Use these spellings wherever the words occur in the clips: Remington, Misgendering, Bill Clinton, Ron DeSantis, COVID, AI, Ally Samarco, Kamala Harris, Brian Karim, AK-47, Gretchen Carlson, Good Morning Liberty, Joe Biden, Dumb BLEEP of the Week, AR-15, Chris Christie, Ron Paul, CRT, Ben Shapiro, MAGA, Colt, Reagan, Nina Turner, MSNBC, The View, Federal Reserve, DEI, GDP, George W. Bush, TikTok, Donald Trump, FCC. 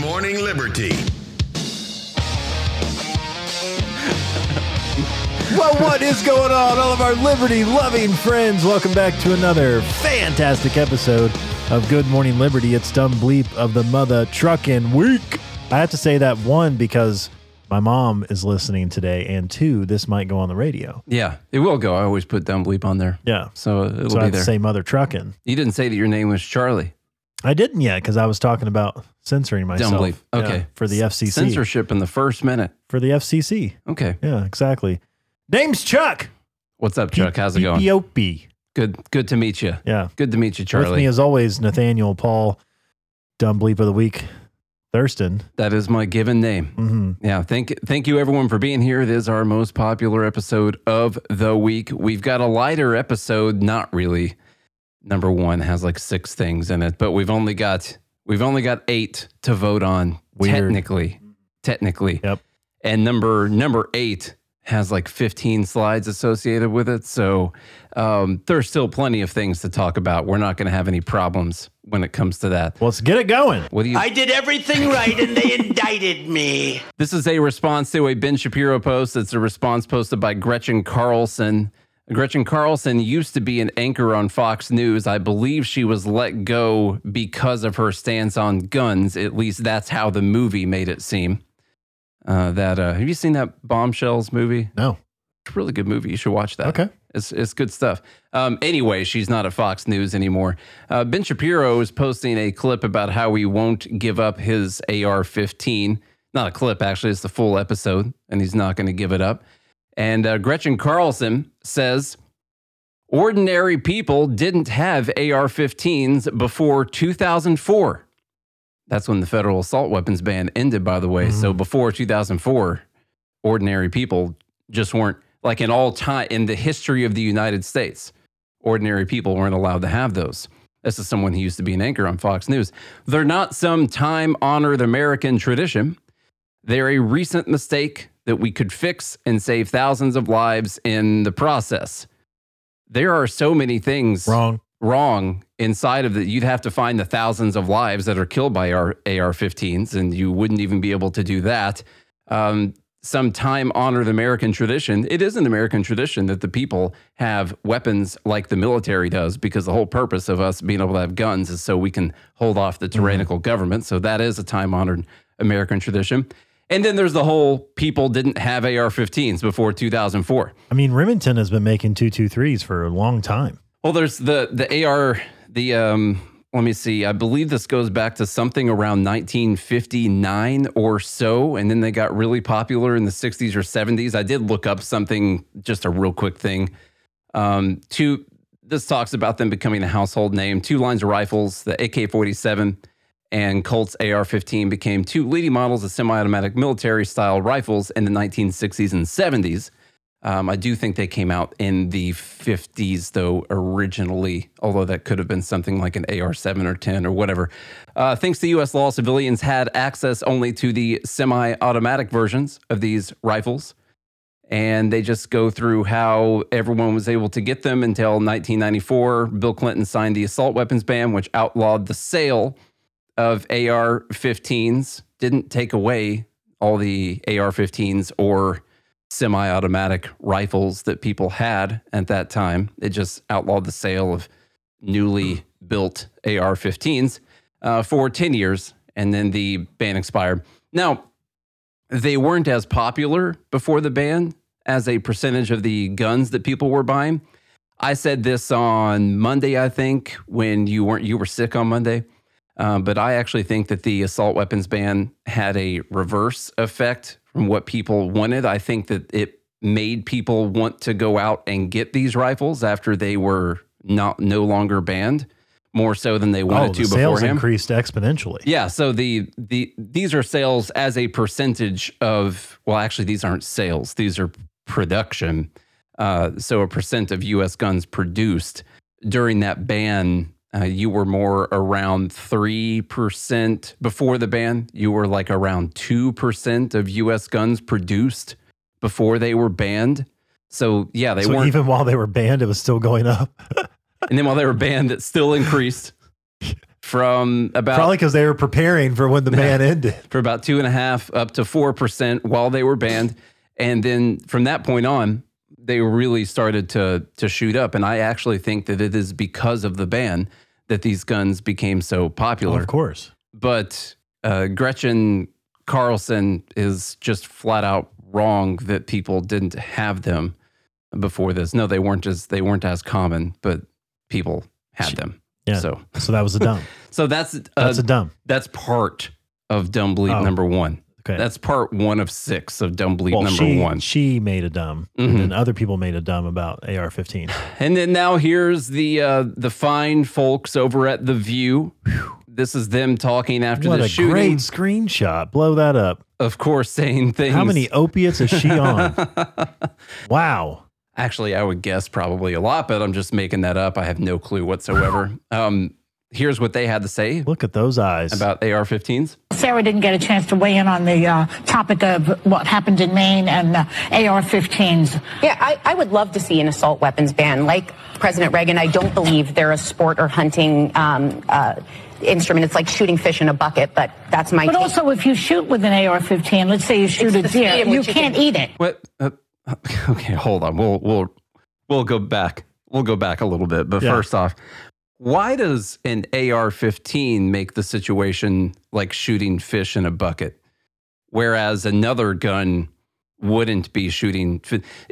Morning Liberty. Well, what is going on, all of our liberty-loving friends? Welcome back to another fantastic episode of Good Morning Liberty. It's Dumb Bleep of the Mother Truckin' Week. I have to say that, one, because my mom is listening today, and two, this might go on the radio. Yeah, it will go. I always put Dumb Bleep on there. Yeah. So it'll be there. So I have to say Mother Truckin'. You didn't say that your name was Charlie. I didn't yet, because I was talking about censoring myself. Dumb Bleep. Okay. Yeah, for the FCC. Censorship in the first minute. For the FCC. Okay. Yeah, exactly. Name's Chuck. What's up, Chuck? How's it going? P-O-P. Good to meet you. Yeah. Good to meet you, Charlie. With me, as always, Nathaniel, Paul, Dumb Bleep of the Week, Thurston. That is my given name. Mm-hmm. Yeah. Thank you, everyone, for being here. It is our most popular episode of the week. We've got a lighter episode. Not really. Number one has like 6 things in it, but we've only got 8 to vote on. Weird. Technically. Yep. And number 8 has like 15 slides associated with it. So there's still plenty of things to talk about. We're not going to have any problems when it comes to that. Let's get it going. I did everything right and they indicted me. This is a response to a Ben Shapiro post. It's a response posted by Gretchen Carlson. Gretchen Carlson used to be an anchor on Fox News. I believe she was let go because of her stance on guns. At least that's how the movie made it seem. Have you seen that Bombshells movie? No. It's a really good movie. You should watch that. Okay. It's good stuff. Anyway, she's not at Fox News anymore. Ben Shapiro is posting a clip about how he won't give up his AR-15. Not a clip, actually. It's the full episode, and he's not going to give it up. And Gretchen Carlson says, ordinary people didn't have AR-15s before 2004. That's when the federal assault weapons ban ended, by the way. Mm-hmm. So before 2004, ordinary people just weren't, like in all time, in the history of the United States, ordinary people weren't allowed to have those. This is someone who used to be an anchor on Fox News. They're not some time-honored American tradition. They're a recent mistake that we could fix and save thousands of lives in the process. There are so many things wrong inside of that. You'd have to find the thousands of lives that are killed by our AR-15s, and you wouldn't even be able to do that. Some time-honored American tradition. It is an American tradition that the people have weapons like the military does, because the whole purpose of us being able to have guns is so we can hold off the tyrannical government. So that is a time-honored American tradition. And then there's the whole people didn't have AR-15s before 2004. I mean, Remington has been making 223s for a long time. Well, there's the AR, let me see. I believe this goes back to something around 1959 or so. And then they got really popular in the 60s or 70s. I did look up something, just a real quick thing. This talks about them becoming a household name. 2 lines of rifles, the AK-47, and Colt's AR-15 became 2 leading models of semi-automatic military-style rifles in the 1960s and 70s. I do think they came out in the 50s, though, originally, although that could have been something like an AR-7 or 10 or whatever. Thanks to U.S. law, civilians had access only to the semi-automatic versions of these rifles, and they just go through how everyone was able to get them until 1994. Bill Clinton signed the assault weapons ban, which outlawed the sale of AR-15s. Didn't take away all the AR-15s or semi-automatic rifles that people had at that time. It just outlawed the sale of newly built AR-15s for 10 years, and then the ban expired. Now, they weren't as popular before the ban as a percentage of the guns that people were buying. I said this on Monday, I think, when you were sick on Monday. But I actually think that the assault weapons ban had a reverse effect from what people wanted. I think that it made people want to go out and get these rifles after they were no longer banned, more so than they wanted to beforehand. Sales increased exponentially. Yeah, so these are sales as a percentage of, well, actually, these aren't sales. These are production. So a percent of U.S. guns produced during that ban. You were more around 3% before the ban. You were like around 2% of U.S. guns produced before they were banned. So, yeah, they weren't. Even while they were banned, it was still going up. And then while they were banned, it still increased from about... Probably because they were preparing for when the ban ended. For about 2.5% up to 4% while they were banned. And then from that point on, they really started to shoot up. And I actually think that it is because of the ban that these guns became so popular. Oh, of course. But Gretchen Carlson is just flat out wrong that people didn't have them before this. No, they weren't as common, but people had them. Yeah. So that was a dumb. So that's a dumb. That's part of dumb bleed number one. Okay. That's part one of six of dumb bleed number one. She made a dumb, and then other people made a dumb about AR-15. And then now here's the fine folks over at The View. This is them talking after the shooting. What a great screenshot. Blow that up. Of course, saying things. How many opiates is she on? Wow. Actually, I would guess probably a lot, but I'm just making that up. I have no clue whatsoever. Here's what they had to say. Look at those eyes. About AR-15s. Sarah didn't get a chance to weigh in on the topic of what happened in Maine and AR-15s. Yeah, I would love to see an assault weapons ban. Like President Reagan, I don't believe they're a sport or hunting instrument. It's like shooting fish in a bucket, but that's my take. Also, if you shoot with an AR-15, let's say you shoot a deer, you can't eat it. What? Okay, hold on. We'll go back. We'll go back a little bit. But first off, why does an AR-15 make the situation like shooting fish in a bucket, whereas another gun wouldn't be shooting?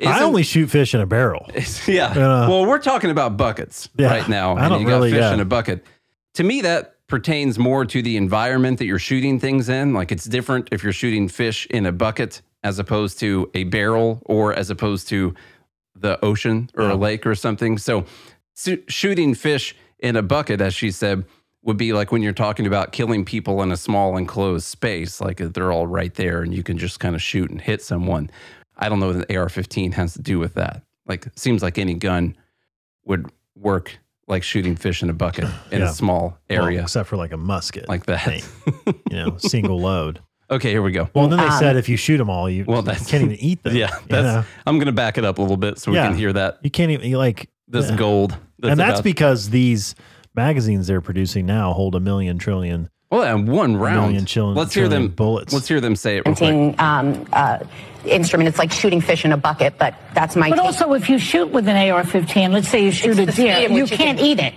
I only shoot fish in a barrel. Yeah. Well, we're talking about buckets right now. And you got really, fish in a bucket. To me, that pertains more to the environment that you're shooting things in. Like, it's different if you're shooting fish in a bucket as opposed to a barrel or as opposed to the ocean or a lake or something. So shooting fish in a bucket, as she said, would be like when you're talking about killing people in a small enclosed space, like they're all right there and you can just kind of shoot and hit someone. I don't know what an AR-15 has to do with that. Like, it seems like any gun would work like shooting fish in a bucket in a small area. Well, except for like a musket. Like that. Thing. You know, single load. Okay, here we go. Well, then they said if you shoot them all, you can't even eat them. Yeah, I'm going to back it up a little bit so we can hear that. You can't even, this gold. That's because these magazines they're producing now hold 1 million trillion. Well, and one round. Let's hear them. Bullets. Let's hear them say it real quick. Instrument. It's like shooting fish in a bucket, but that's my. But take. Also, if you shoot with an AR-15, let's say you shoot a deer, you can't eat it.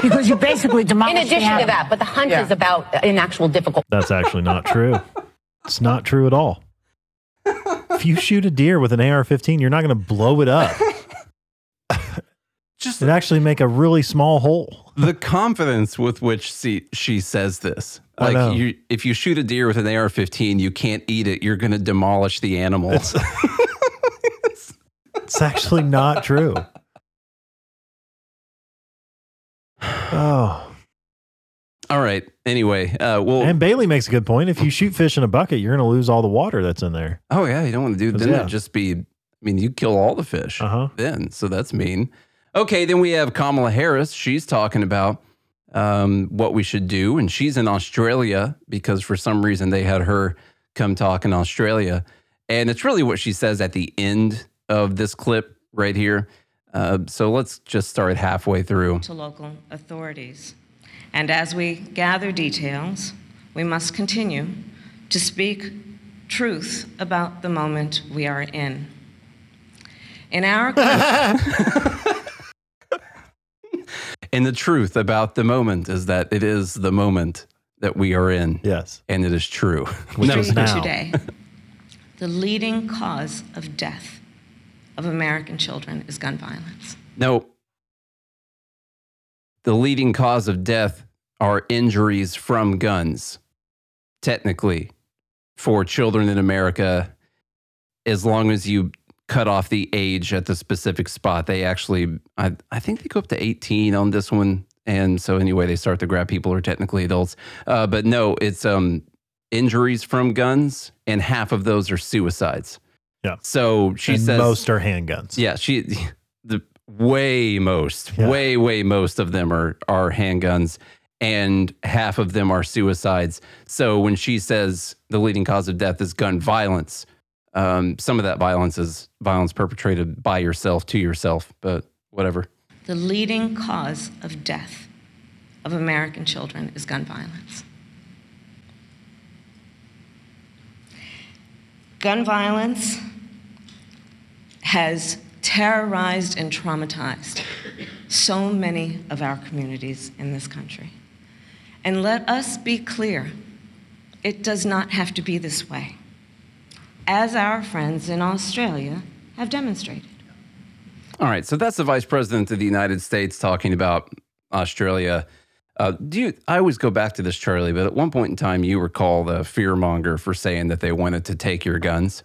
Because you basically demolish. In addition to that, but the hunt is about an actual difficult. That's actually not true. It's not true at all. If you shoot a deer with an AR-15, you're not going to blow it up. It'd actually make a really small hole. The confidence with which she says this. Like, if you shoot a deer with an AR-15, you can't eat it. You're going to demolish the animal. It's actually not true. Oh. All right. Anyway, and Bailey makes a good point. If you shoot fish in a bucket, you're going to lose all the water that's in there. Oh, yeah. You don't want to do that. Then it'd just be, you kill all the fish then. So that's mean. Okay. Then we have Kamala Harris. She's talking about what we should do. And she's in Australia because for some reason they had her come talk in Australia. And it's really what she says at the end of this clip right here. So let's just start halfway through. To local authorities. And as we gather details, we must continue to speak truth about the moment we are in. In our And the truth about the moment is that it is the moment that we are in. Yes. And it is true. Which is now. Today, the leading cause of death of American children is gun violence. No. The leading cause of death are injuries from guns, technically, for children in America, as long as you cut off the age at the specific spot. They actually, I think they go up to 18 on this one. And so anyway, they start to grab people who are technically adults. But no, it's injuries from guns, and half of those are suicides. Yeah. So she says most are handguns. Yeah. Way most of them are handguns, and half of them are suicides. So when she says the leading cause of death is gun violence, some of that violence is violence perpetrated by yourself to yourself, but whatever. The leading cause of death of American children is gun violence. Gun violence has terrorized and traumatized so many of our communities in this country. And let us be clear, it does not have to be this way, as our friends in Australia have demonstrated. All right, so that's the Vice President of the United States talking about Australia. I always go back to this, Charlie, but at one point in time, you were called a fearmonger for saying that they wanted to take your guns.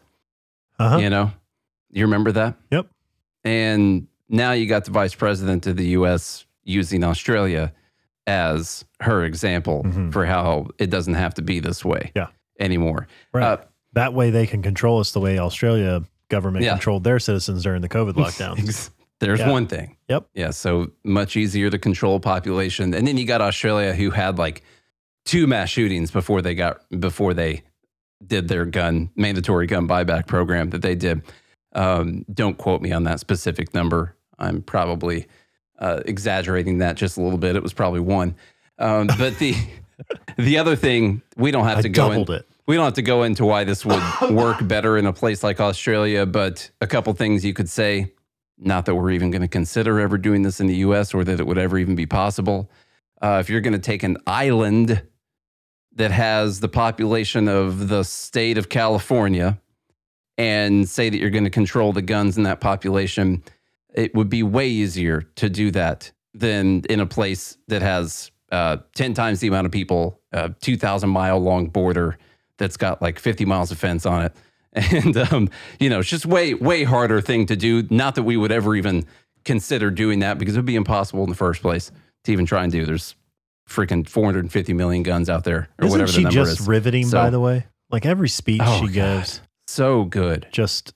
Uh-huh. You know, you remember that? Yep. And now you got the Vice President of the U.S. using Australia as her example for how it doesn't have to be this way anymore. Right. That way they can control us the way Australia government controlled their citizens during the COVID lockdowns. There's one thing. Yep. Yeah. So much easier to control population. And then you got Australia, who had like 2 mass shootings before they did their mandatory gun buyback program that they did. Don't quote me on that specific number. I'm probably exaggerating that just a little bit. It was probably 1. But the other thing, we don't have to go into why this would work better in a place like Australia, but a couple things you could say. Not that we're even going to consider ever doing this in the U.S. or that it would ever even be possible. If you're going to take an island that has the population of the state of California and say that you're going to control the guns in that population, it would be way easier to do that than in a place that has 10 times the amount of people, a 2,000-mile-long border that's got like 50 miles of fence on it. And, it's just way, way harder thing to do. Not that we would ever even consider doing that, because it would be impossible in the first place to even try and do. There's freaking 450 million guns out there, or whatever the number is. Isn't she just riveting, by the way? Like every speech she gives. So good. Just,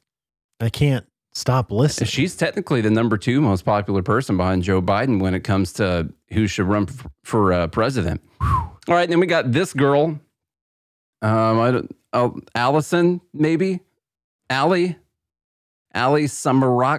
I can't stop listening. She's technically the number 2 most popular person behind Joe Biden when it comes to who should run for president. Whew. All right, then we got this girl. Allison, maybe? Ally Samarco,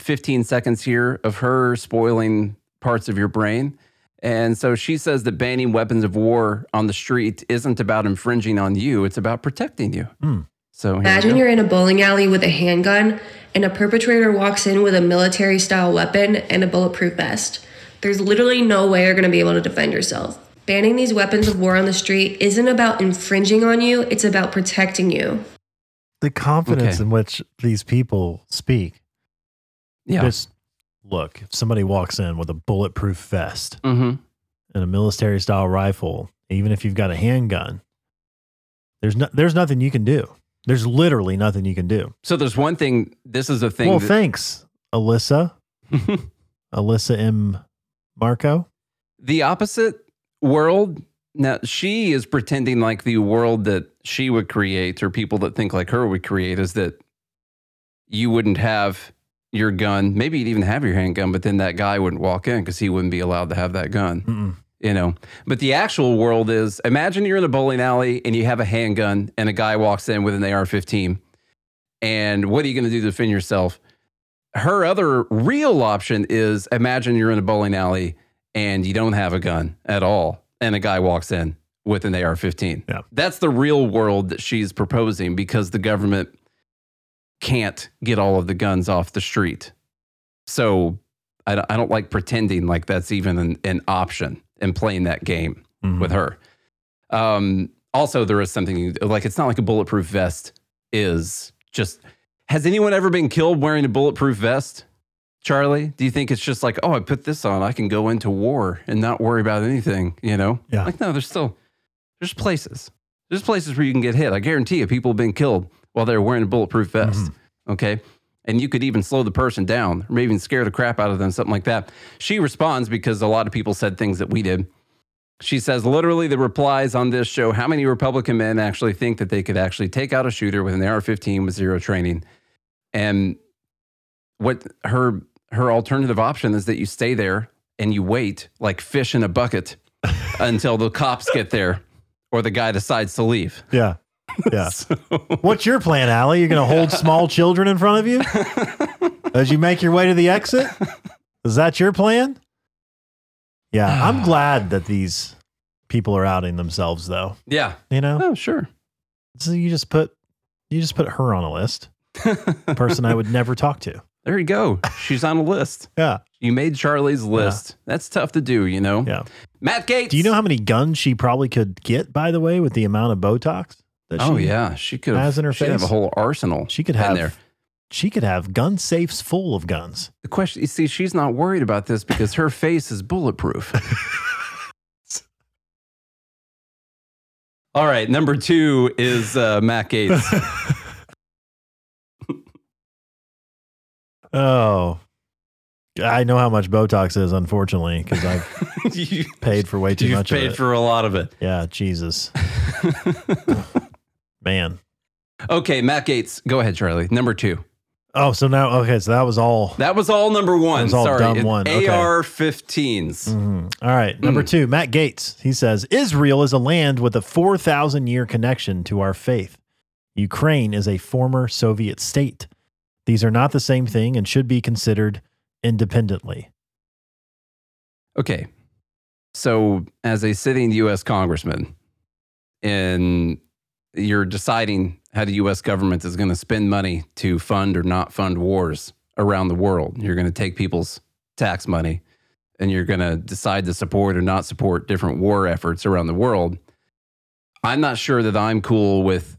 15 seconds here of her spoiling parts of your brain. And so she says that banning weapons of war on the street isn't about infringing on you, it's about protecting you. Mm. So imagine you're in a bowling alley with a handgun and a perpetrator walks in with a military-style weapon and a bulletproof vest. There's literally no way you're going to be able to defend yourself. Banning these weapons of war on the street isn't about infringing on you, it's about protecting you. The confidence in which these people speak. Yeah. Just look, if somebody walks in with a bulletproof vest and a military-style rifle, even if you've got a handgun, there's nothing you can do. There's literally nothing you can do. So there's one thing, this is a thing. Well, thanks, Alyssa. Alyssa M. Marco. The opposite world. Now she is pretending like the world that she would create, or people that think like her would create, is that you wouldn't have your gun. Maybe you'd even have your handgun, but then that guy wouldn't walk in because he wouldn't be allowed to have that gun. Mm-mm. You know, but the actual world is, imagine you're in a bowling alley and you have a handgun and a guy walks in with an AR-15. And what are you going to do to defend yourself? Her other real option is, imagine you're in a bowling alley and you don't have a gun at all, and a guy walks in with an AR-15. Yeah. That's the real world that she's proposing, because the government can't get all of the guns off the street. So I don't like pretending like that's even an option and playing that game with her. Also, there is something, like, it's not like a bulletproof vest is just... Has anyone ever been killed wearing a bulletproof vest? Charlie, do you think it's just like, oh, I put this on, I can go into war and not worry about anything, you know? Yeah. Like, no, there's places. There's places where you can get hit. I guarantee you people have been killed while they're wearing a bulletproof vest, okay? And you could even slow the person down, or maybe even scare the crap out of them, something like that. She responds, because a lot of people said things that we did. She says, literally, the replies on this show how many Republican men actually think that they could actually take out a shooter with an AR-15 with zero training. And what her alternative option is, that you stay there and you wait like fish in a bucket until the cops get there or the guy decides to leave. Yeah. Yeah. So, what's your plan, Allie? You're going to hold small children in front of you as you make your way to the exit? Is that your plan? Yeah, I'm glad that these people are outing themselves, though. Yeah, you know. Oh, sure. So you just put her on a list. A person I would never talk to. There you go. She's on a list. Yeah. You made Charlie's list. Yeah. That's tough to do, you know? Yeah. Matt Gaetz. Do you know how many guns she probably could get, by the way, with the amount of Botox that she could have in her face? She could have a whole arsenal. She could have in there. She could have gun safes full of guns. The question, you see, she's not worried about this because her face is bulletproof. All right. Number two is Matt Gaetz. Oh, I know how much Botox is, unfortunately, because I've paid for way too much of it. You've paid for a lot of it. Yeah, Jesus. Man. Okay, Matt Gaetz. Go ahead, Charlie. Number two. Oh, so now, okay, so that was all. That was all number one. That was all dumb one. Okay. AR-15s. Mm-hmm. All right, number two, Matt Gaetz. He says, Israel is a land with a 4,000-year connection to our faith. Ukraine is a former Soviet state. These are not the same thing and should be considered independently. Okay. So as a sitting U.S. congressman, and you're deciding how the U.S. government is going to spend money to fund or not fund wars around the world, you're going to take people's tax money and you're going to decide to support or not support different war efforts around the world. I'm not sure that I'm cool with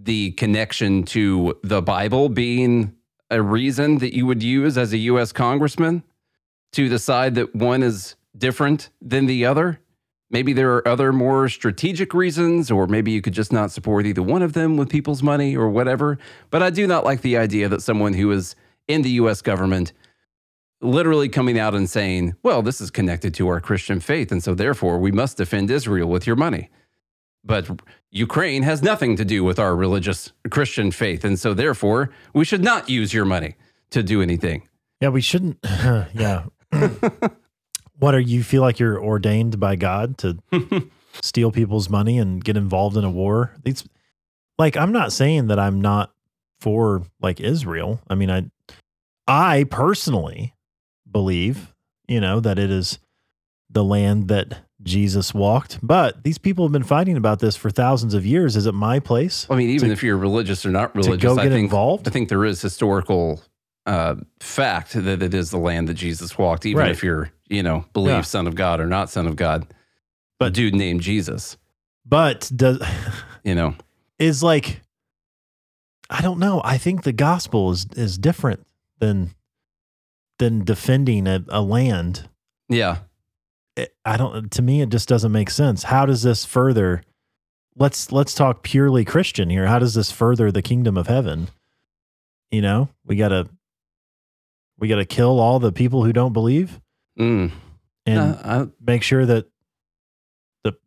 the connection to the Bible being a reason that you would use as a U.S. congressman to decide that one is different than the other. Maybe there are other more strategic reasons, or maybe you could just not support either one of them with people's money or whatever. But I do not like the idea that someone who is in the U.S. government literally coming out and saying, well, this is connected to our Christian faith, and so therefore we must defend Israel with your money. But Ukraine has nothing to do with our religious Christian faith, and so therefore we should not use your money to do anything. Yeah, we shouldn't. Yeah. What are you feel like you're ordained by God to steal people's money and get involved in a war? It's like, I'm not saying that I'm not for like Israel. I mean, I personally believe, you know, that it is the land that Jesus walked, but these people have been fighting about this for thousands of years. Is it my place? I mean, even if you're religious or not religious, involved? I think there is historical fact that it is the land that Jesus walked, even if you're, you know, believe son of God or not son of God, but dude named Jesus. But does, you know, is like, I don't know. I think the gospel is different than defending a land. Yeah. To me, it just doesn't make sense. How does this further? Let's talk purely Christian here. How does this further the kingdom of heaven? You know, we gotta kill all the people who don't believe, and make sure that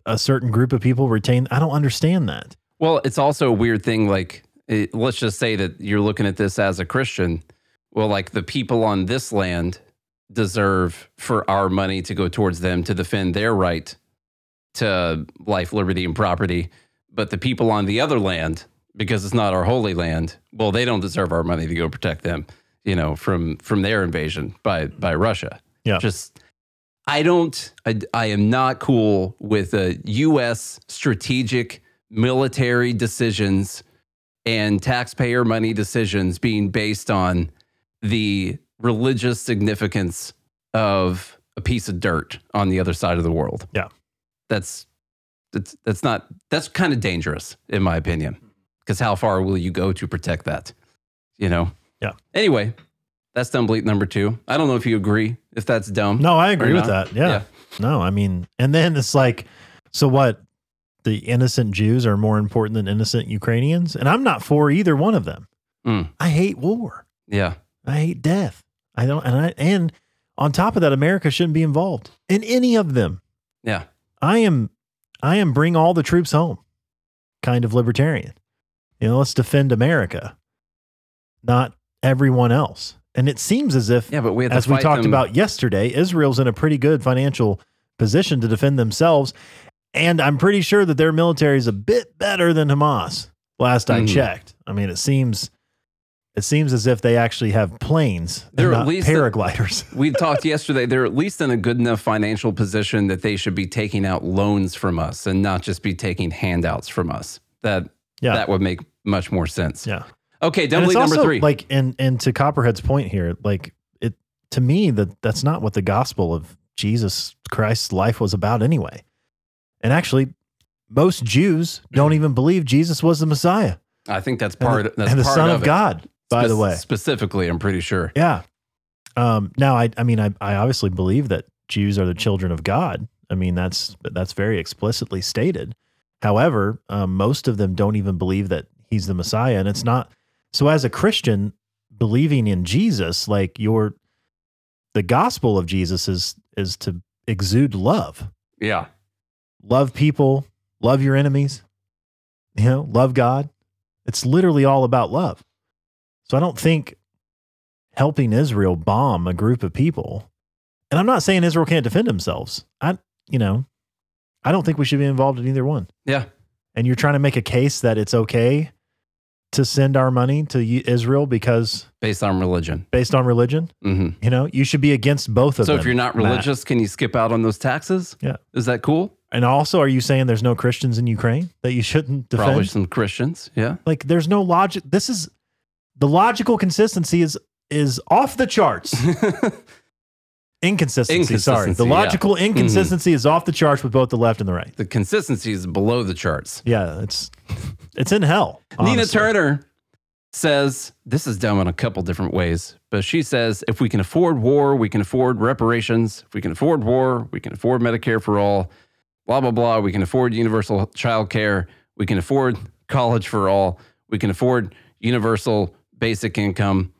a certain group of people retain. I don't understand that. Well, it's also a weird thing. Like, let's just say that you're looking at this as a Christian. Well, like the people on this land deserve for our money to go towards them to defend their right to life, liberty, and property. But the people on the other land, because it's not our holy land, well, they don't deserve our money to go protect them, you know, from their invasion by Russia. Yeah. Just, I am not cool with a U.S. strategic military decisions and taxpayer money decisions being based on the religious significance of a piece of dirt on the other side of the world. Yeah. That's kind of dangerous in my opinion, because how far will you go to protect that? You know? Yeah. Anyway, that's dumb bleep number two. I don't know if you agree if that's dumb. No, I agree with that. Yeah. No, I mean, and then it's like, so what? The innocent Jews are more important than innocent Ukrainians? And I'm not for either one of them. I hate war. Yeah. I hate death. I don't, and on top of that, America shouldn't be involved in any of them. Yeah. I am bring all the troops home kind of libertarian. You know, let's defend America, not everyone else. And it seems as if, but we as we talked about yesterday, Israel's in a pretty good financial position to defend themselves. And I'm pretty sure that their military is a bit better than Hamas. Last I checked. I mean, it seems It seems as if they actually have planes, they're not paragliders. We talked yesterday. They're at least in a good enough financial position that they should be taking out loans from us and not just be taking handouts from us. That would make much more sense. Yeah. Okay, definitely number three. Like, and to Copperhead's point here, like it to me that's not what the gospel of Jesus Christ's life was about anyway. And actually, most Jews don't even believe Jesus was the Messiah. I think that's part. That's part Son of God. By the way, specifically, I'm pretty sure. Yeah. Now, I mean, I obviously believe that Jews are the children of God. I mean, that's very explicitly stated. However, most of them don't even believe that he's the Messiah, and it's not. So, as a Christian, believing in Jesus, like the gospel of Jesus is to exude love. Yeah. Love people. Love your enemies. You know, love God. It's literally all about love. So I don't think helping Israel bomb a group of people, and I'm not saying Israel can't defend themselves. I don't think we should be involved in either one. Yeah. And you're trying to make a case that it's okay to send our money to Israel because based on religion, mm-hmm. You should be against both of them. So if you're not religious, Matt, can you skip out on those taxes? Yeah. Is that cool? And also, are you saying there's no Christians in Ukraine that you shouldn't defend? Probably some Christians, yeah. Like, there's no logic. This is, the logical consistency is off the charts. Inconsistency, sorry. The logical inconsistency is off the charts with both the left and the right. The consistency is below the charts. Yeah, it's in hell. Nina Turner says, this is done in a couple different ways, but she says, if we can afford war, we can afford reparations. If we can afford war, we can afford Medicare for all. Blah, blah, blah. We can afford universal child care. We can afford college for all. We can afford universal basic income.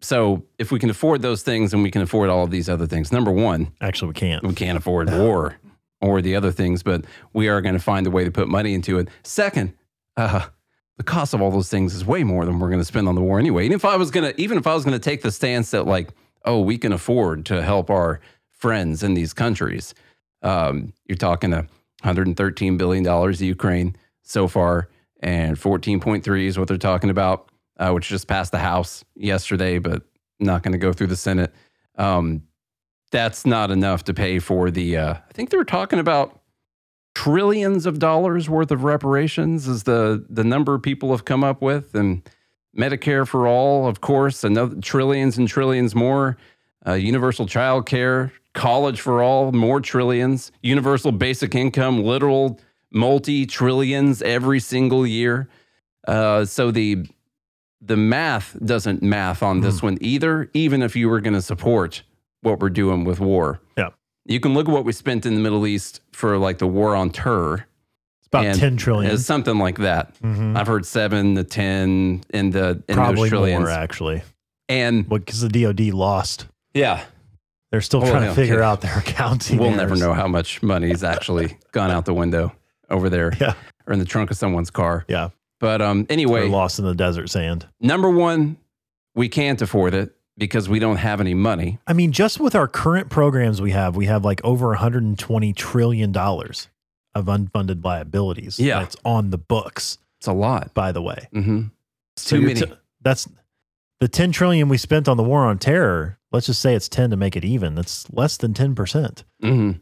So if we can afford those things, then we can afford all of these other things. Number one. Actually, we can't. We can't afford war or the other things, but we are going to find a way to put money into it. Second, the cost of all those things is way more than we're going to spend on the war anyway. Even if I was going to take the stance that like, oh, we can afford to help our friends in these countries, you're talking $113 billion to Ukraine so far, and 14.3 is what they're talking about, which just passed the House yesterday, but not going to go through the Senate. That's not enough to pay for the, I think they were talking about trillions of dollars worth of reparations is the number people have come up with, and Medicare for all, of course, another trillions and trillions more, universal child care, college for all, more trillions, universal basic income, literal multi-trillions every single year. So the math doesn't math on this one either, even if you were going to support what we're doing with war. Yeah. You can look at what we spent in the Middle East for like the war on terror. It's about 10 trillion. It's something like that. Mm-hmm. I've heard 7 to 10 in probably those trillions. More, actually. And because the DOD lost. Yeah. They're still trying to figure out their accounting. We'll never know how much money's actually gone out the window over there or in the trunk of someone's car. Yeah. But anyway. They're lost in the desert sand. Number one, we can't afford it because we don't have any money. I mean, just with our current programs we have like over $120 trillion of unfunded liabilities. Yeah. That's on the books. It's a lot. By the way. Mm-hmm. It's too many. That's the $10 trillion we spent on the war on terror. Let's just say it's 10 to make it even. That's less than 10%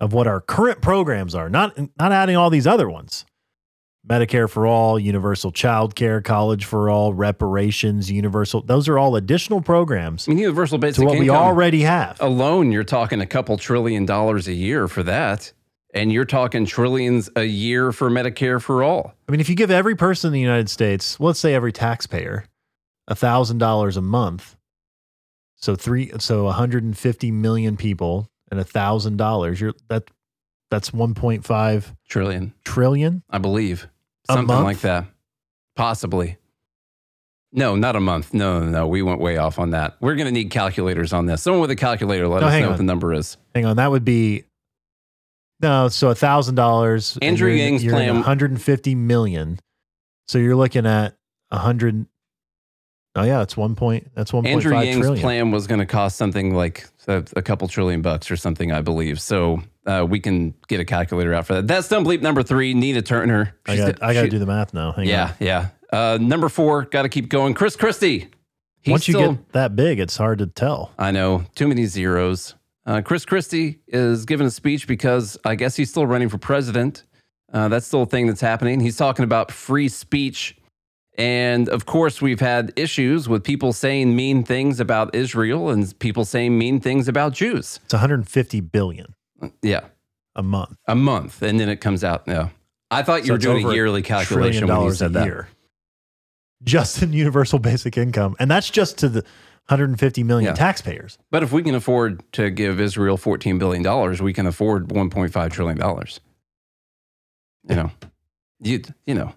of what our current programs are. Not adding all these other ones. Medicare for all, universal child care, college for all, reparations, universal. Those are all additional programs. I mean, universal basic income. To what we already have. Alone, you're talking a couple trillion dollars a year for that. And you're talking trillions a year for Medicare for all. I mean, if you give every person in the United States, let's say every taxpayer, $1,000 a month, So 150 million people and $1,000. That's 1.5 trillion, I believe, something like that, possibly. No, not a month. No. We went way off on that. We're gonna need calculators on this. Someone with a calculator, let us know what the number is. Hang on, that would be no. So $1,000. Andrew Yang's plan 150 million. So you're looking at 100. Oh yeah, it's 1 point. That's 1.5 trillion. Andrew Yang's plan was going to cost something like a couple trillion bucks or something, I believe. So we can get a calculator out for that. That's dumb bleep number three. Nina Turner. I got to do the math now. Hang on. Yeah. Number four, got to keep going. Chris Christie. Once you get that big, it's hard to tell. I know. Too many zeros. Chris Christie is giving a speech because I guess he's still running for president. That's still a thing that's happening. He's talking about free speech. And of course, we've had issues with people saying mean things about Israel and people saying mean things about Jews. It's $150 billion. Yeah. A month. And then it comes out. Yeah. I thought you were doing a yearly calculation when you said that. Just in universal basic income. And that's just to the 150 million taxpayers. But if we can afford to give Israel $14 billion, we can afford $1.5 trillion. You know,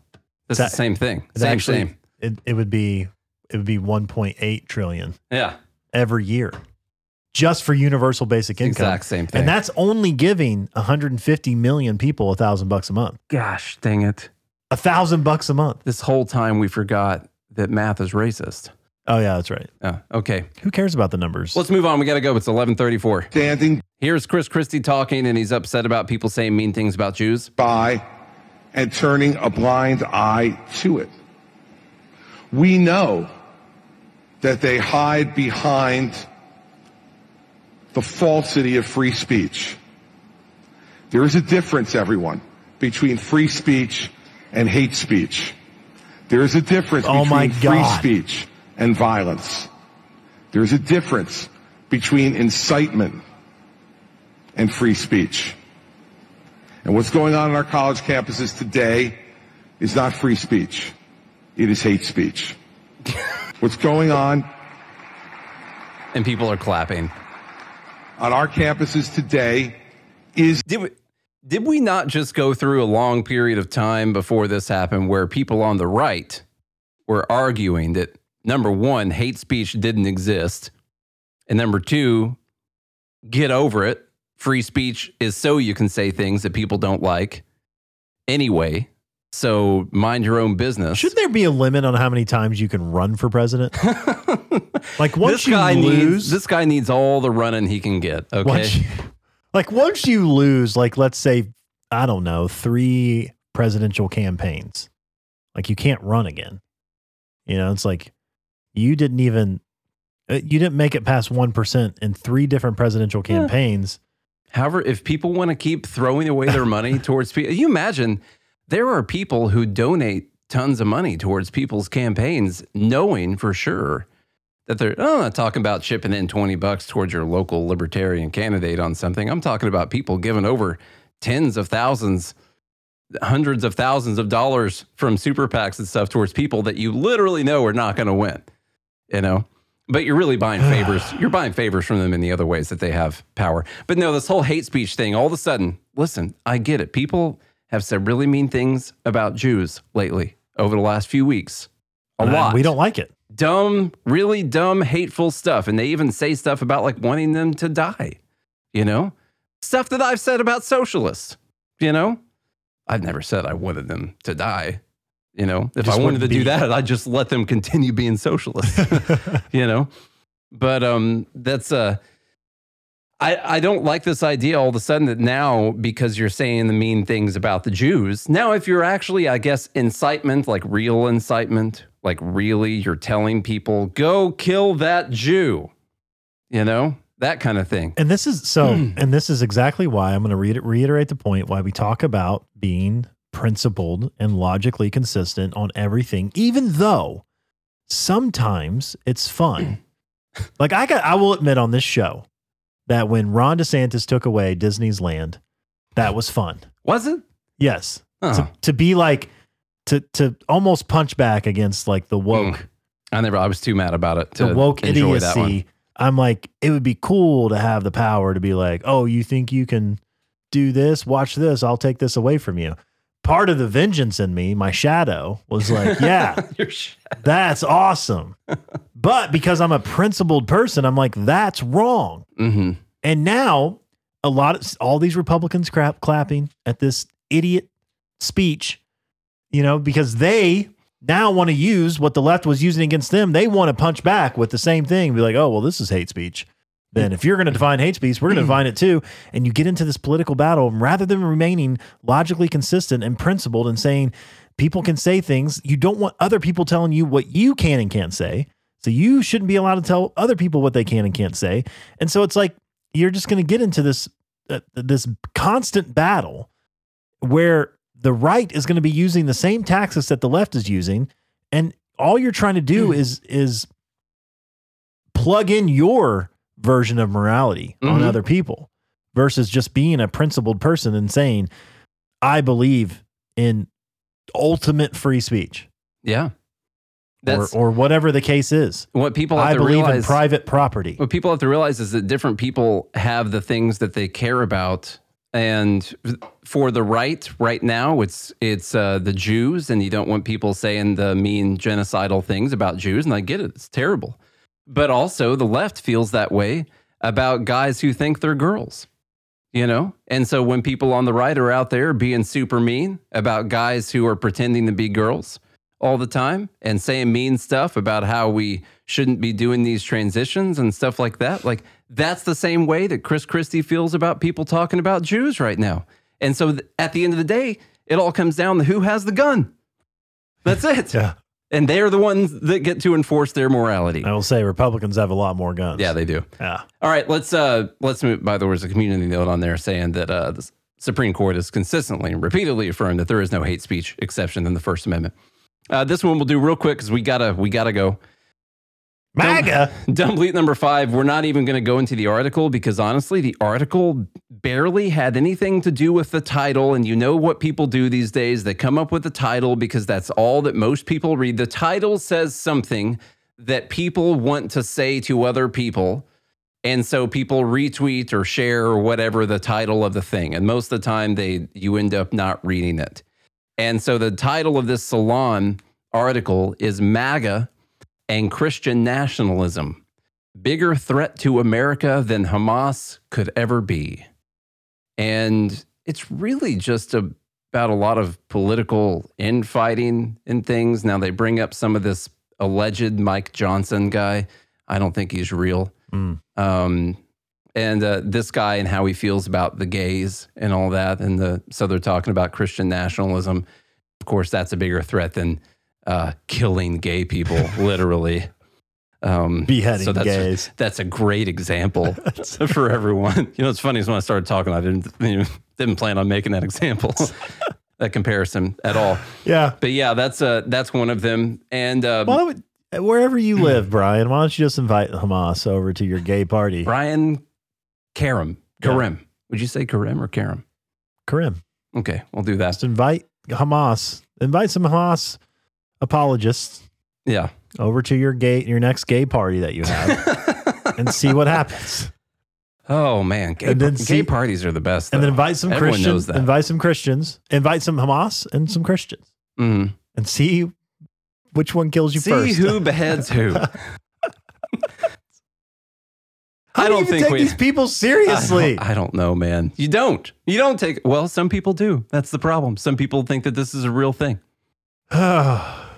that's the same thing. Same. It would be 1.8 trillion. Yeah. Every year. Just for universal basic income. Exact same thing. And that's only giving 150 million people $1,000 a month. Gosh, dang it. $1,000 a month. This whole time we forgot that math is racist. Oh, yeah, that's right. Okay. Who cares about the numbers? Let's move on. We got to go. It's 11:34. Standing. Here's Chris Christie talking, and he's upset about people saying mean things about Jews. By and turning a blind eye to it. We know that they hide behind the falsity of free speech. There is a difference, everyone, between free speech and hate speech. There is a difference between free speech and violence. There is a difference between incitement and free speech. And what's going on our college campuses today is not free speech. It is hate speech. What's going on... And people are clapping. On our campuses today is... Did we not just go through a long period of time before this happened where people on the right were arguing that, number one, hate speech didn't exist, and number two, get over it. Free speech is so you can say things that people don't like anyway, so mind your own business. Shouldn't there be a limit on how many times you can run for president? Like once you lose... This guy needs all the running he can get, okay? Once you lose, like let's say, I don't know, 3 presidential campaigns, like you can't run again. You know, it's like you didn't make it past 1% in 3 different presidential campaigns. However, if people want to keep throwing away their money towards people, you imagine there are people who donate tons of money towards people's campaigns, knowing for sure that they're not talking about chipping in $20 towards your local libertarian candidate on something. I'm talking about people giving over tens of thousands, hundreds of thousands of dollars from super PACs and stuff towards people that you literally know are not going to win, you know? But you're really buying favors. You're buying favors from them in the other ways that they have power. But no, this whole hate speech thing, all of a sudden, listen, I get it. People have said really mean things about Jews lately over the last few weeks. A lot. We don't like it. Dumb, really dumb, hateful stuff. And they even say stuff about like wanting them to die, you know? Stuff that I've said about socialists, you know? I've never said I wanted them to die. You know, if I wanted to do that, I'd just let them continue being socialists, you know, but that's I don't like this idea all of a sudden that now, because you're saying the mean things about the Jews. Now, if you're actually, I guess, incitement, like real incitement, like really you're telling people, go kill that Jew, you know, that kind of thing. And this is and this is exactly why I'm going to reiterate the point why we talk about being principled and logically consistent on everything, even though sometimes it's fun. Like I will admit on this show that when Ron DeSantis took away Disney's land, that was fun. Was it? Yes. Oh. To be like, to almost punch back against like the woke. I was too mad about it. The woke idiocy. That one. I'm like, it would be cool to have the power to be like, oh, you think you can do this? Watch this. I'll take this away from you. Part of the vengeance in me, my shadow, was like, yeah, that's awesome. But because I'm a principled person, I'm like, that's wrong. Mm-hmm. And now all these Republicans clapping at this idiot speech, you know, because they now want to use what the left was using against them. They want to punch back with the same thing and be like, oh, well, this is hate speech. Then if you're going to define hate speech, we're going to define it too. And you get into this political battle, and rather than remaining logically consistent and principled and saying People can say things. You don't want other people telling you what you can and can't say. So you shouldn't be allowed to tell other people what they can and can't say. And so it's like, you're just going to get into this, this constant battle where the right is going to be using the same tactics that the left is using. And all you're trying to do is plug in your version of morality on other people versus just being a principled person and saying, I believe in ultimate free speech. Yeah. Or whatever the case is. What people have to realize, I believe in private property. What people have to realize is that different people have the things that they care about. And for the right now, it's the Jews, and you don't want people saying the mean genocidal things about Jews. And I get it. It's terrible. But also the left feels that way about guys who think they're girls, you know? And so when people on the right are out there being super mean about guys who are pretending to be girls all the time and saying mean stuff about how we shouldn't be doing these transitions and stuff like that. Like, that's the same way that Chris Christie feels about people talking about Jews right now. And so at the end of the day, it all comes down to who has the gun. That's it. Yeah. And they're the ones that get to enforce their morality. I will say Republicans have a lot more guns. Yeah, they do. Yeah. All right, let's move. By the way, there's a community note on there saying that the Supreme Court has consistently and repeatedly affirmed that there is no hate speech exception in the First Amendment. This one we'll do real quick because we gotta go. MAGA. Dumb bleat number 5. We're not even going to go into the article because honestly, the article barely had anything to do with the title. And you know what people do these days? They come up with the title because that's all that most people read. The title says something that people want to say to other people. And so people retweet or share or whatever the title of the thing. And most of the time you end up not reading it. And so the title of this Salon article is MAGA and Christian nationalism, bigger threat to America than Hamas could ever be. And it's really just about a lot of political infighting and things. Now they bring up some of this alleged Mike Johnson guy. I don't think he's real. And this guy and how he feels about the gays and all that. And so they're talking about Christian nationalism. Of course, that's a bigger threat than killing gay people, literally. Beheading gays. That's a great example for everyone. You know, it's funny is when I started talking, I didn't plan on making that example, that comparison at all. Yeah. But yeah, that's one of them. And wherever you live, Brian, why don't you just invite Hamas over to your gay party? Brian Karim. Yeah. Would you say Karim or Karim? Karim. Okay, we'll do that. Just invite Hamas. Invite some Hamas apologists, yeah, over to your next gay party that you have, and see what happens. Oh man, gay parties are the best. Though. And then invite some Everyone Christians, knows that. Invite some Christians, invite some Hamas and some Christians, and see which one kills you first. See who beheads who. How I don't do you even think take these people seriously. I don't know, man. You don't take. Well, some people do. That's the problem. Some people think that this is a real thing.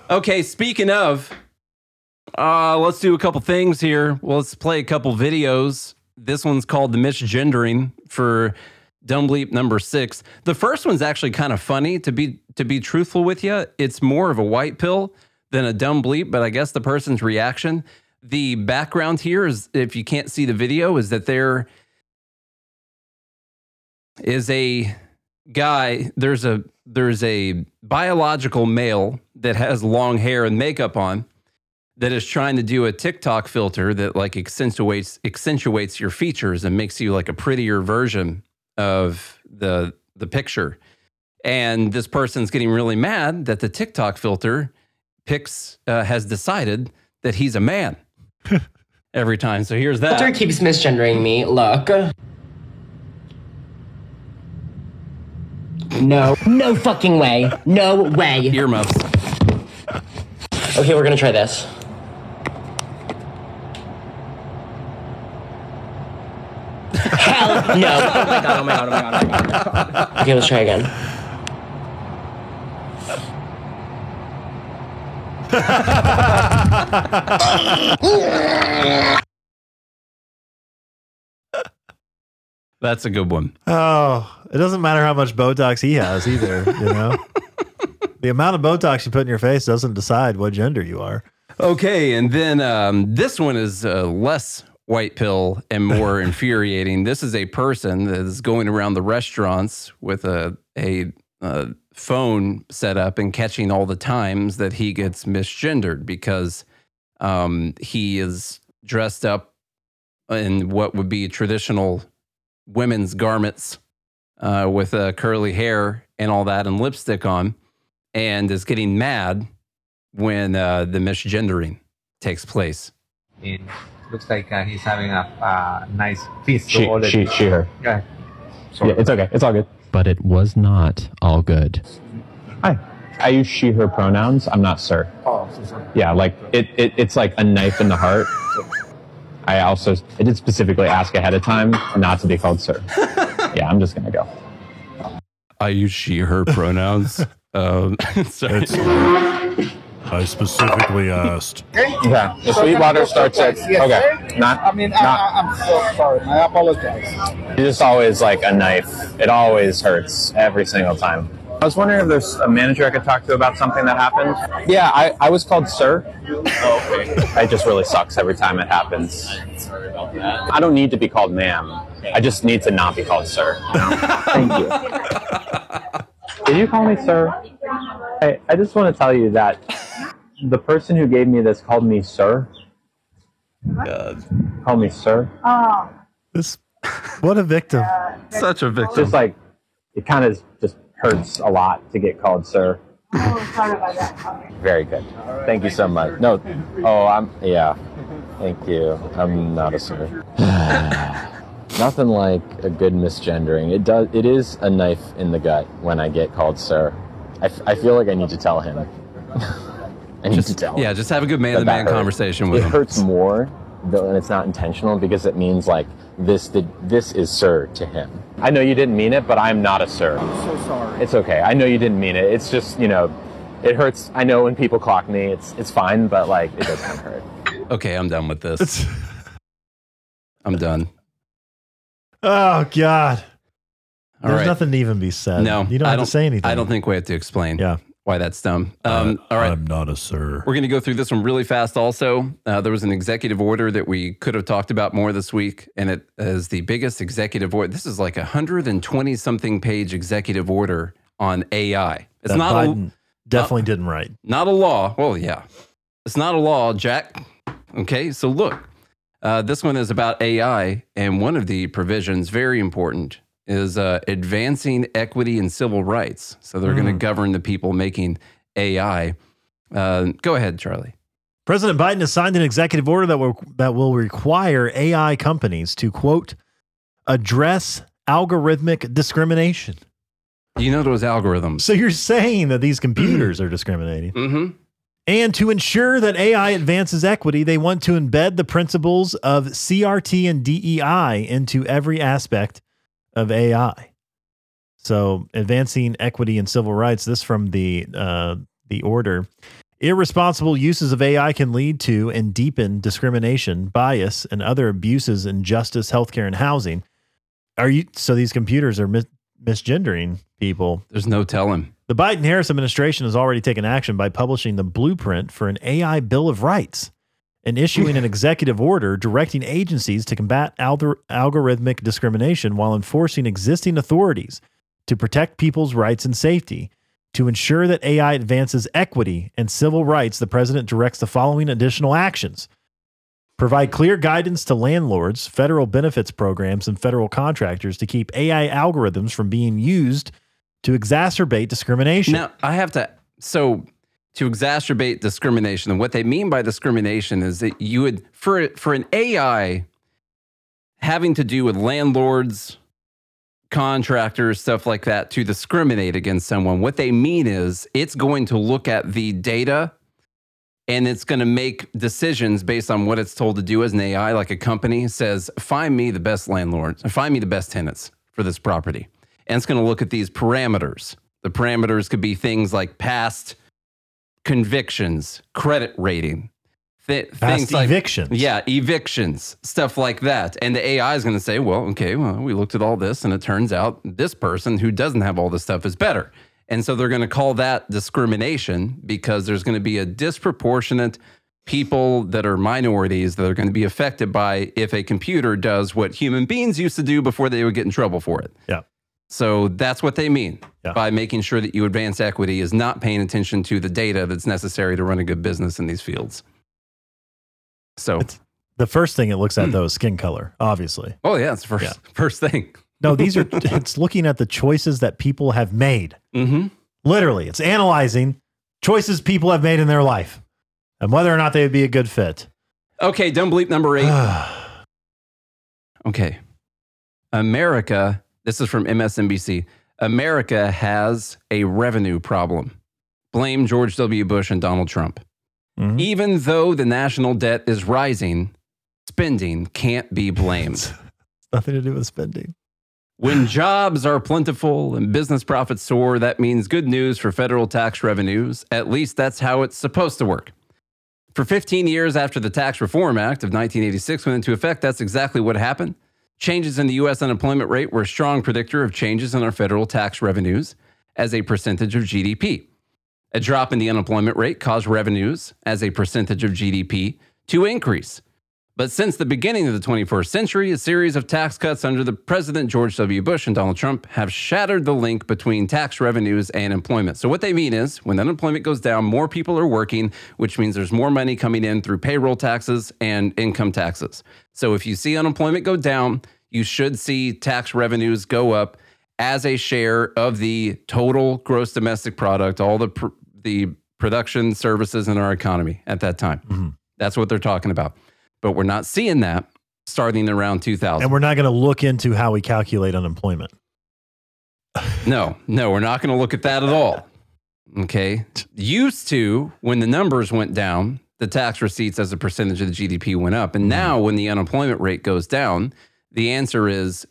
Okay, speaking of, let's do a couple things here. Well, let's play a couple videos. This one's called The Misgendering for Dumb Bleep number 6. The first one's actually kind of funny, to be truthful with you. It's more of a white pill than a dumb bleep, but I guess the person's reaction. The background here is, if you can't see the video, is that there is a guy, there's a biological male that has long hair and makeup on that is trying to do a TikTok filter that like accentuates your features and makes you like a prettier version of the picture. And this person's getting really mad that the TikTok filter has decided that he's a man every time. So here's that. Filter keeps misgendering me. Look. No fucking way. No way. Earmuffs. Okay, we're gonna try this. Hell no. Oh my god. Okay, let's try again. That's a good one. Oh, it doesn't matter how much Botox he has either, you know? The amount of Botox you put in your face doesn't decide what gender you are. Okay, and then this one is less white pill and more infuriating. This is a person that is going around the restaurants with a phone set up and catching all the times that he gets misgendered because he is dressed up in what would be traditional women's garments with curly hair and all that and lipstick on, and is getting mad when the misgendering takes place. It looks like he's having a nice feast. She, her. Yeah. Yeah, it's okay. It's all good. But it was not all good. Hi. I use she, her pronouns. I'm not sir. Oh, so sorry. Yeah, like it's like a knife in the heart. I did specifically ask ahead of time not to be called sir. Yeah, I'm just going to go. I use she, her pronouns. I specifically asked. Yeah, the Sweetwater starts at. Okay, I'm so sorry. I apologize. It's just always like a knife. It always hurts every single time. I was wondering if there's a manager I could talk to about something that happened. Yeah, I was called sir. Oh, okay. It just really sucks every time it happens. Sorry about that. I don't need to be called ma'am. I just need to not be called sir. Thank you. Did you call me sir? I just want to tell you that the person who gave me this called me sir. God. Call me sir. Oh. What a victim. Such a victim. Just like, it kind of just hurts a lot to get called sir. Oh, sorry about that. Very good. Right, thank you so much. No. Oh, yeah. Thank you. I'm not a sir. Nothing like a good misgendering. It is a knife in the gut when I get called sir. I feel like I need to tell him. Yeah, just have a good man-to-man conversation with him. It hurts more, though, and it's not intentional because it means like this is sir to him. I know you didn't mean it, but I'm not a sir. I'm so sorry. It's okay. I know you didn't mean it. It's just, it hurts. I know when people clock me, it's fine, but like it does kind of hurt. Okay, I'm done with this. I'm done. Oh, God. There's nothing to even be said. No, you don't have to say anything. I don't think we have to explain why that's dumb. All right. I'm not a sir. We're going to go through this one really fast also. There was an executive order that we could have talked about more this week, and it is the biggest executive order. This is like a 120-something page executive order on AI. It's that not Biden definitely didn't write. Not a law. Well, yeah. It's not a law, Jack. Okay, so look. This one is about AI, and one of the provisions, very important, is advancing equity and civil rights. So they're going to govern the people making AI. Go ahead, Charlie. President Biden has signed an executive order that will require AI companies to, quote, address algorithmic discrimination. You know those algorithms. So you're saying that these computers are discriminating. Mm-hmm. And to ensure that AI advances equity, they want to embed the principles of CRT and DEI into every aspect of AI. So advancing equity and civil rights, this from the order. Irresponsible uses of AI can lead to and deepen discrimination, bias, and other abuses in justice, healthcare, and housing. So these computers are misgendering people. There's no telling. The Biden-Harris administration has already taken action by publishing the blueprint for an AI Bill of Rights and issuing an executive order directing agencies to combat algorithmic discrimination while enforcing existing authorities to protect people's rights and safety. To ensure that AI advances equity and civil rights, the president directs the following additional actions. Provide clear guidance to landlords, federal benefits programs, and federal contractors to keep AI algorithms from being used to exacerbate discrimination. Now, to exacerbate discrimination, and what they mean by discrimination is that you would, for an AI, having to do with landlords, contractors, stuff like that, to discriminate against someone, what they mean is it's going to look at the data and it's going to make decisions based on what it's told to do as an AI, like a company says, find me the best landlords, find me the best tenants for this property. And it's going to look at these parameters. The parameters could be things like past convictions, credit rating, past things evictions. Like evictions, stuff like that. And the AI is going to say, well, okay, we looked at all this, and it turns out this person who doesn't have all this stuff is better. And so they're going to call that discrimination because there's going to be a disproportionate people that are minorities that are going to be affected by if a computer does what human beings used to do before they would get in trouble for it. Yeah. So that's what they mean by making sure that you advance equity is not paying attention to the data that's necessary to run a good business in these fields. So it's, the first thing it looks at though is skin color, obviously. Oh yeah, it's the first thing. No, these are, it's looking at the choices that people have made. Mm-hmm. Literally, it's analyzing choices people have made in their life and whether or not they would be a good fit. Okay, dumb bleep number 8. Okay. America, this is from MSNBC. America has a revenue problem. Blame George W. Bush and Donald Trump. Mm-hmm. Even though the national debt is rising, spending can't be blamed. It's nothing to do with spending. When jobs are plentiful and business profits soar, that means good news for federal tax revenues. At least that's how it's supposed to work. For 15 years after the Tax Reform Act of 1986 went into effect, that's exactly what happened. Changes in the U.S. unemployment rate were a strong predictor of changes in our federal tax revenues as a percentage of GDP. A drop in the unemployment rate caused revenues as a percentage of GDP to increase. But since the beginning of the 21st century, a series of tax cuts under the President George W. Bush and Donald Trump have shattered the link between tax revenues and employment. So what they mean is when unemployment goes down, more people are working, which means there's more money coming in through payroll taxes and income taxes. So if you see unemployment go down, you should see tax revenues go up as a share of the total gross domestic product, all the production services in our economy at that time. Mm-hmm. That's what they're talking about. But we're not seeing that starting around 2000. And we're not going to look into how we calculate unemployment. No, we're not going to look at that at all. Okay. Used to, when the numbers went down, the tax receipts as a percentage of the GDP went up. And now when the unemployment rate goes down, the answer is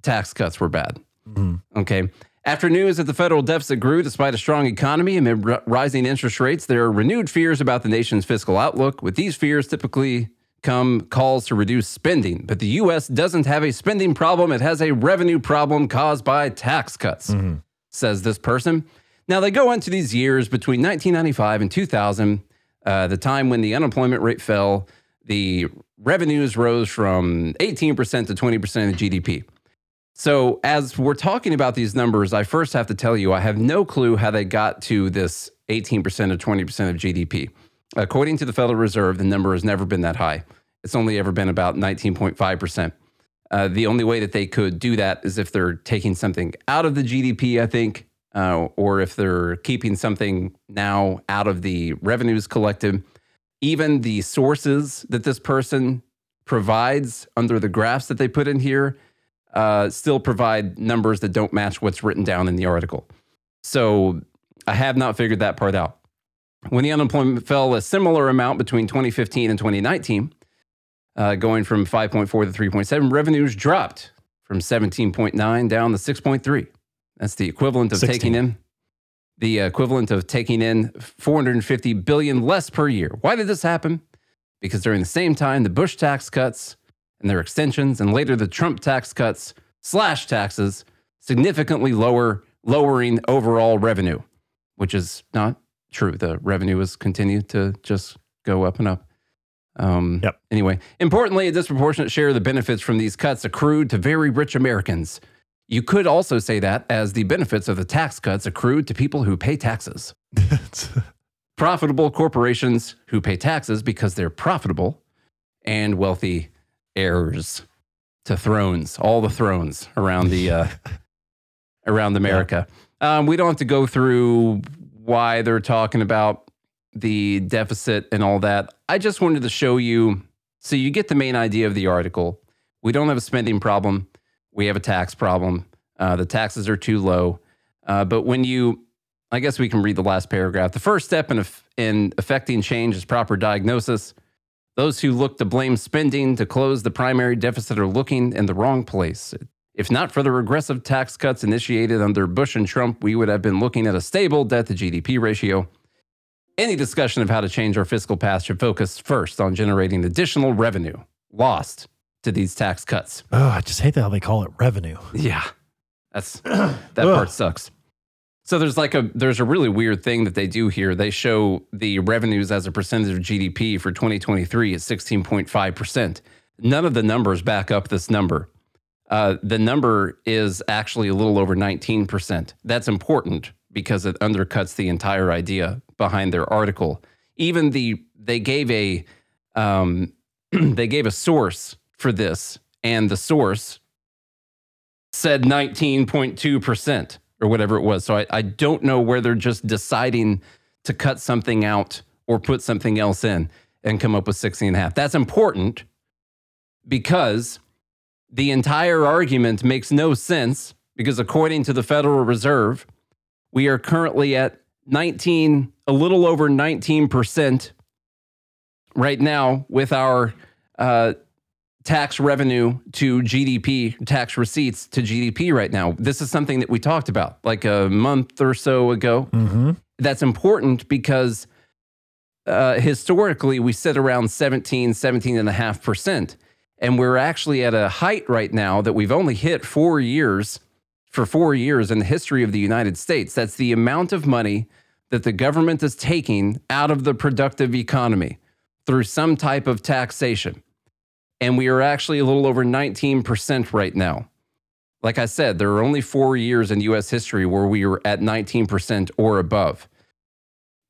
tax cuts were bad. Mm-hmm. Okay. After news that the federal deficit grew despite a strong economy amid rising interest rates, there are renewed fears about the nation's fiscal outlook. With these fears typically come calls to reduce spending, but the U.S. doesn't have a spending problem. It has a revenue problem caused by tax cuts, says this person. Now, they go into these years between 1995 and 2000, the time when the unemployment rate fell, the revenues rose from 18% to 20% of GDP. So as we're talking about these numbers, I first have to tell you, I have no clue how they got to this 18% or 20% of GDP. According to the Federal Reserve, the number has never been that high. It's only ever been about 19.5%. The only way that they could do that is if they're taking something out of the GDP, I think, or if they're keeping something now out of the revenues collected. Even the sources that this person provides under the graphs that they put in here still provide numbers that don't match what's written down in the article. So I have not figured that part out. When the unemployment fell a similar amount between 2015 and 2019, going from 5.4 to 3.7, revenues dropped from 17.9 down to 6.3. That's the equivalent of taking in 450 billion less per year. Why did this happen? Because during the same time, the Bush tax cuts and their extensions, and later the Trump tax cuts slash taxes, significantly lowering overall revenue, which is not true. The revenue has continued to just go up and up. Anyway, importantly, a disproportionate share of the benefits from these cuts accrued to very rich Americans. You could also say that as the benefits of the tax cuts accrued to people who pay taxes. Profitable corporations who pay taxes because they're profitable, and wealthy heirs to thrones, all the thrones around the around America. Yeah. We don't have to go through why they're talking about the deficit and all that. I just wanted to show you, so you get the main idea of the article. We don't have a spending problem. We have a tax problem. The taxes are too low. But when you, I guess we can read the last paragraph. The first step in affecting change is proper diagnosis. Those who look to blame spending to close the primary deficit are looking in the wrong place. If not for the regressive tax cuts initiated under Bush and Trump, we would have been looking at a stable debt-to-GDP ratio. Any discussion of how to change our fiscal path should focus first on generating additional revenue lost to these tax cuts. Oh, I just hate how they call it revenue. Yeah, that part sucks. So there's a really weird thing that they do here. They show the revenues as a percentage of GDP for 2023 at 16.5%. None of the numbers back up this number. The number is actually a little over 19%. That's important because it undercuts the entire idea behind their article. Even they gave a source for this, and the source said 19.2% or whatever it was. So I don't know where they're just deciding to cut something out or put something else in and come up with 16.5. That's important because the entire argument makes no sense, because according to the Federal Reserve, we are currently at a little over 19% right now with our tax revenue to GDP, tax receipts to GDP right now. This is something that we talked about like a month or so ago. Mm-hmm. That's important because historically we sit around 17.5%. And we're actually at a height right now that we've only hit for four years in the history of the United States. That's the amount of money that the government is taking out of the productive economy through some type of taxation. And we are actually a little over 19% right now. Like I said, there are only 4 years in U.S. history where we were at 19% or above.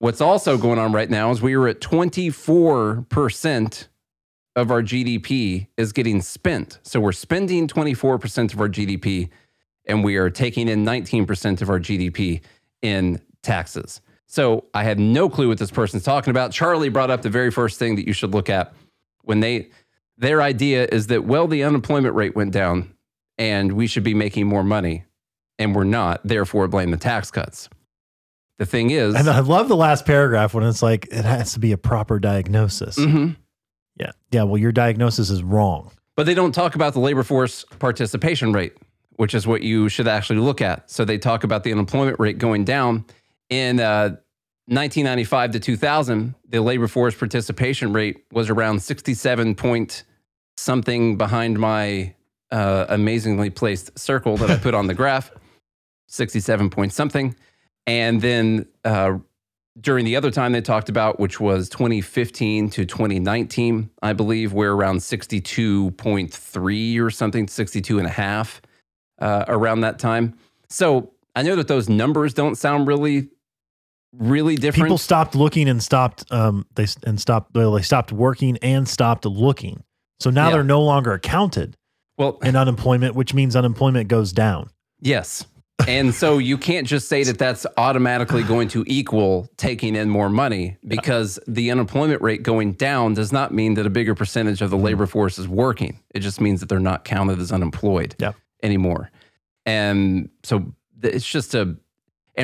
What's also going on right now is we are at 24% of our GDP is getting spent. So we're spending 24% of our GDP, and we are taking in 19% of our GDP in taxes. So I have no clue what this person's talking about. Charlie brought up the very first thing that you should look at when their idea is that, well, the unemployment rate went down and we should be making more money, and we're not, therefore blame the tax cuts. The thing is... And I love the last paragraph when it's like, it has to be a proper diagnosis. Mm-hmm. Yeah. Yeah. Well, your diagnosis is wrong. But they don't talk about the labor force participation rate, which is what you should actually look at. So they talk about the unemployment rate going down. In 1995 to 2000, the labor force participation rate was around 67 point something, behind my amazingly placed circle that I put on the graph, 67 point something. And then during the other time they talked about, which was 2015 to 2019, I believe, we're around 62.3 or something, 62.5 around that time. So I know that those numbers don't sound really, really different. People stopped looking and stopped working and stopped looking. So now they're no longer accounted in unemployment, which means unemployment goes down. Yes. And so you can't just say that that's automatically going to equal taking in more money, because the unemployment rate going down does not mean that a bigger percentage of the labor force is working. It just means that they're not counted as unemployed anymore. And so it's just and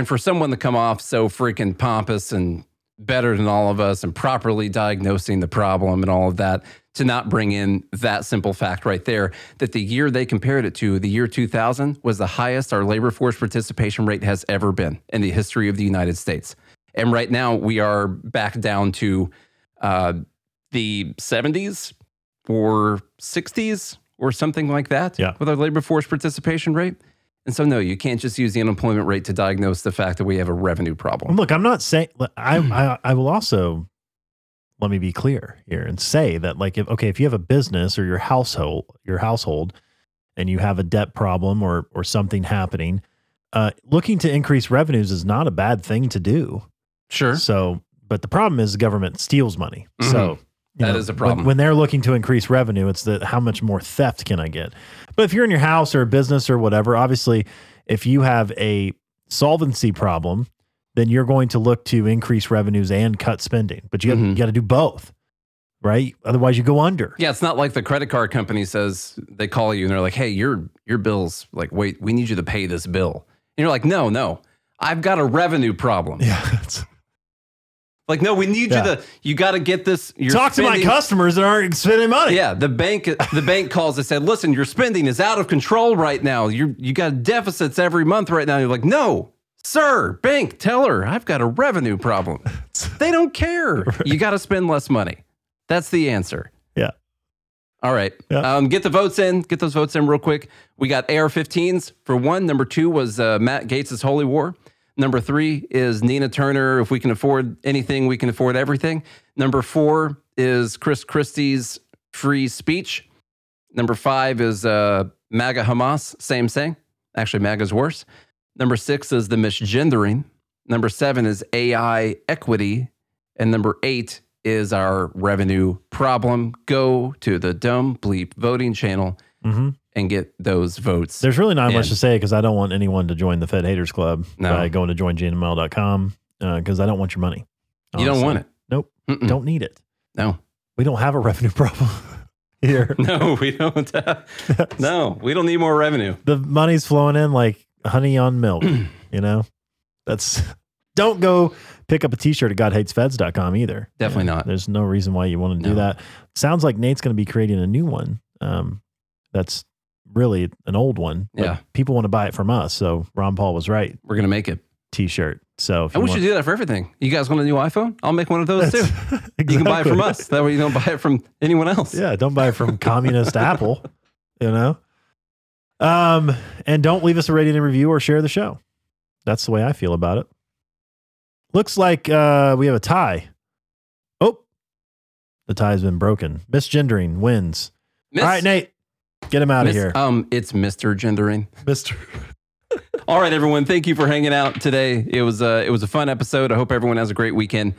for someone to come off so freaking pompous and better than all of us and properly diagnosing the problem and all of that, to not bring in that simple fact right there, that the year they compared it to, the year 2000, was the highest our labor force participation rate has ever been in the history of the United States. And right now we are back down to the 70s or 60s or something like that with our labor force participation rate. And so, no, you can't just use the unemployment rate to diagnose the fact that we have a revenue problem. Look, I'm not saying, I will also, let me be clear here and say that, like, if you have a business or your household, and you have a debt problem or something happening, looking to increase revenues is not a bad thing to do. Sure. So, but the problem is the government steals money. Mm-hmm. So that is a problem. When they're looking to increase revenue, it's how much more theft can I get? But if you're in your house or a business or whatever, obviously, if you have a solvency problem, then you're going to look to increase revenues and cut spending. But you got to do both, right? Otherwise, you go under. Yeah, it's not like the credit card company says, they call you and they're like, hey, your bill's like, wait, we need you to pay this bill. And you're like, no, I've got a revenue problem. Yeah. Like, no, we need you to, you got to get this. Talk spending, to my customers that aren't spending money. Yeah, the bank calls and said, listen, your spending is out of control right now. You got deficits every month right now. And you're like, no, sir, bank, tell her I've got a revenue problem. They don't care. Right. You got to spend less money. That's the answer. Yeah. All right. Yeah. Get the votes in. Get those votes in real quick. We got AR-15s for one. Number two was Matt Gaetz's holy war. Number three is Nina Turner. If we can afford anything, we can afford everything. Number four is Chris Christie's free speech. Number five is MAGA Hamas, same thing. Actually, MAGA's worse. Number six is the misgendering. Number seven is AI equity. And number eight is our revenue problem. Go to the Dumb Bleep voting channel and get those votes. There's really not much to say because I don't want anyone to join the Fed Haters Club by going to joingml.com because I don't want your money. Honestly. You don't want it. Nope. Mm-mm. Don't need it. No. We don't have a revenue problem here. No, we don't. No, we don't need more revenue. The money's flowing in like honey on milk, you know? That's... Don't go pick up a t-shirt at GodhatesFeds.com either. Definitely not. There's no reason why you want to do that. Sounds like Nate's going to be creating a new one. That's really an old one. Yeah. People want to buy it from us. So Ron Paul was right. We're going to make it. T-shirt. So I wish you do that for everything. You guys want a new iPhone? I'll make one of those too. Exactly. You can buy it from us. That way you don't buy it from anyone else. Yeah. Don't buy it from communist Apple, you know? And don't leave us a rating and review or share the show. That's the way I feel about it. Looks like we have a tie. Oh, the tie's been broken. Misgendering wins. All right, Nate, get him out of here. It's Mr. Gendering. Mr. All right, everyone. Thank you for hanging out today. It was a fun episode. I hope everyone has a great weekend.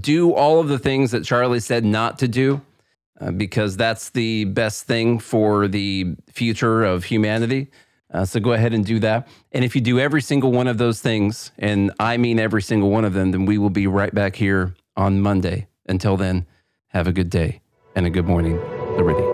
Do all of the things that Charlie said not to do because that's the best thing for the future of humanity. So go ahead and do that. And if you do every single one of those things, and I mean every single one of them, then we will be right back here on Monday. Until then, have a good day and a good morning, Liberty.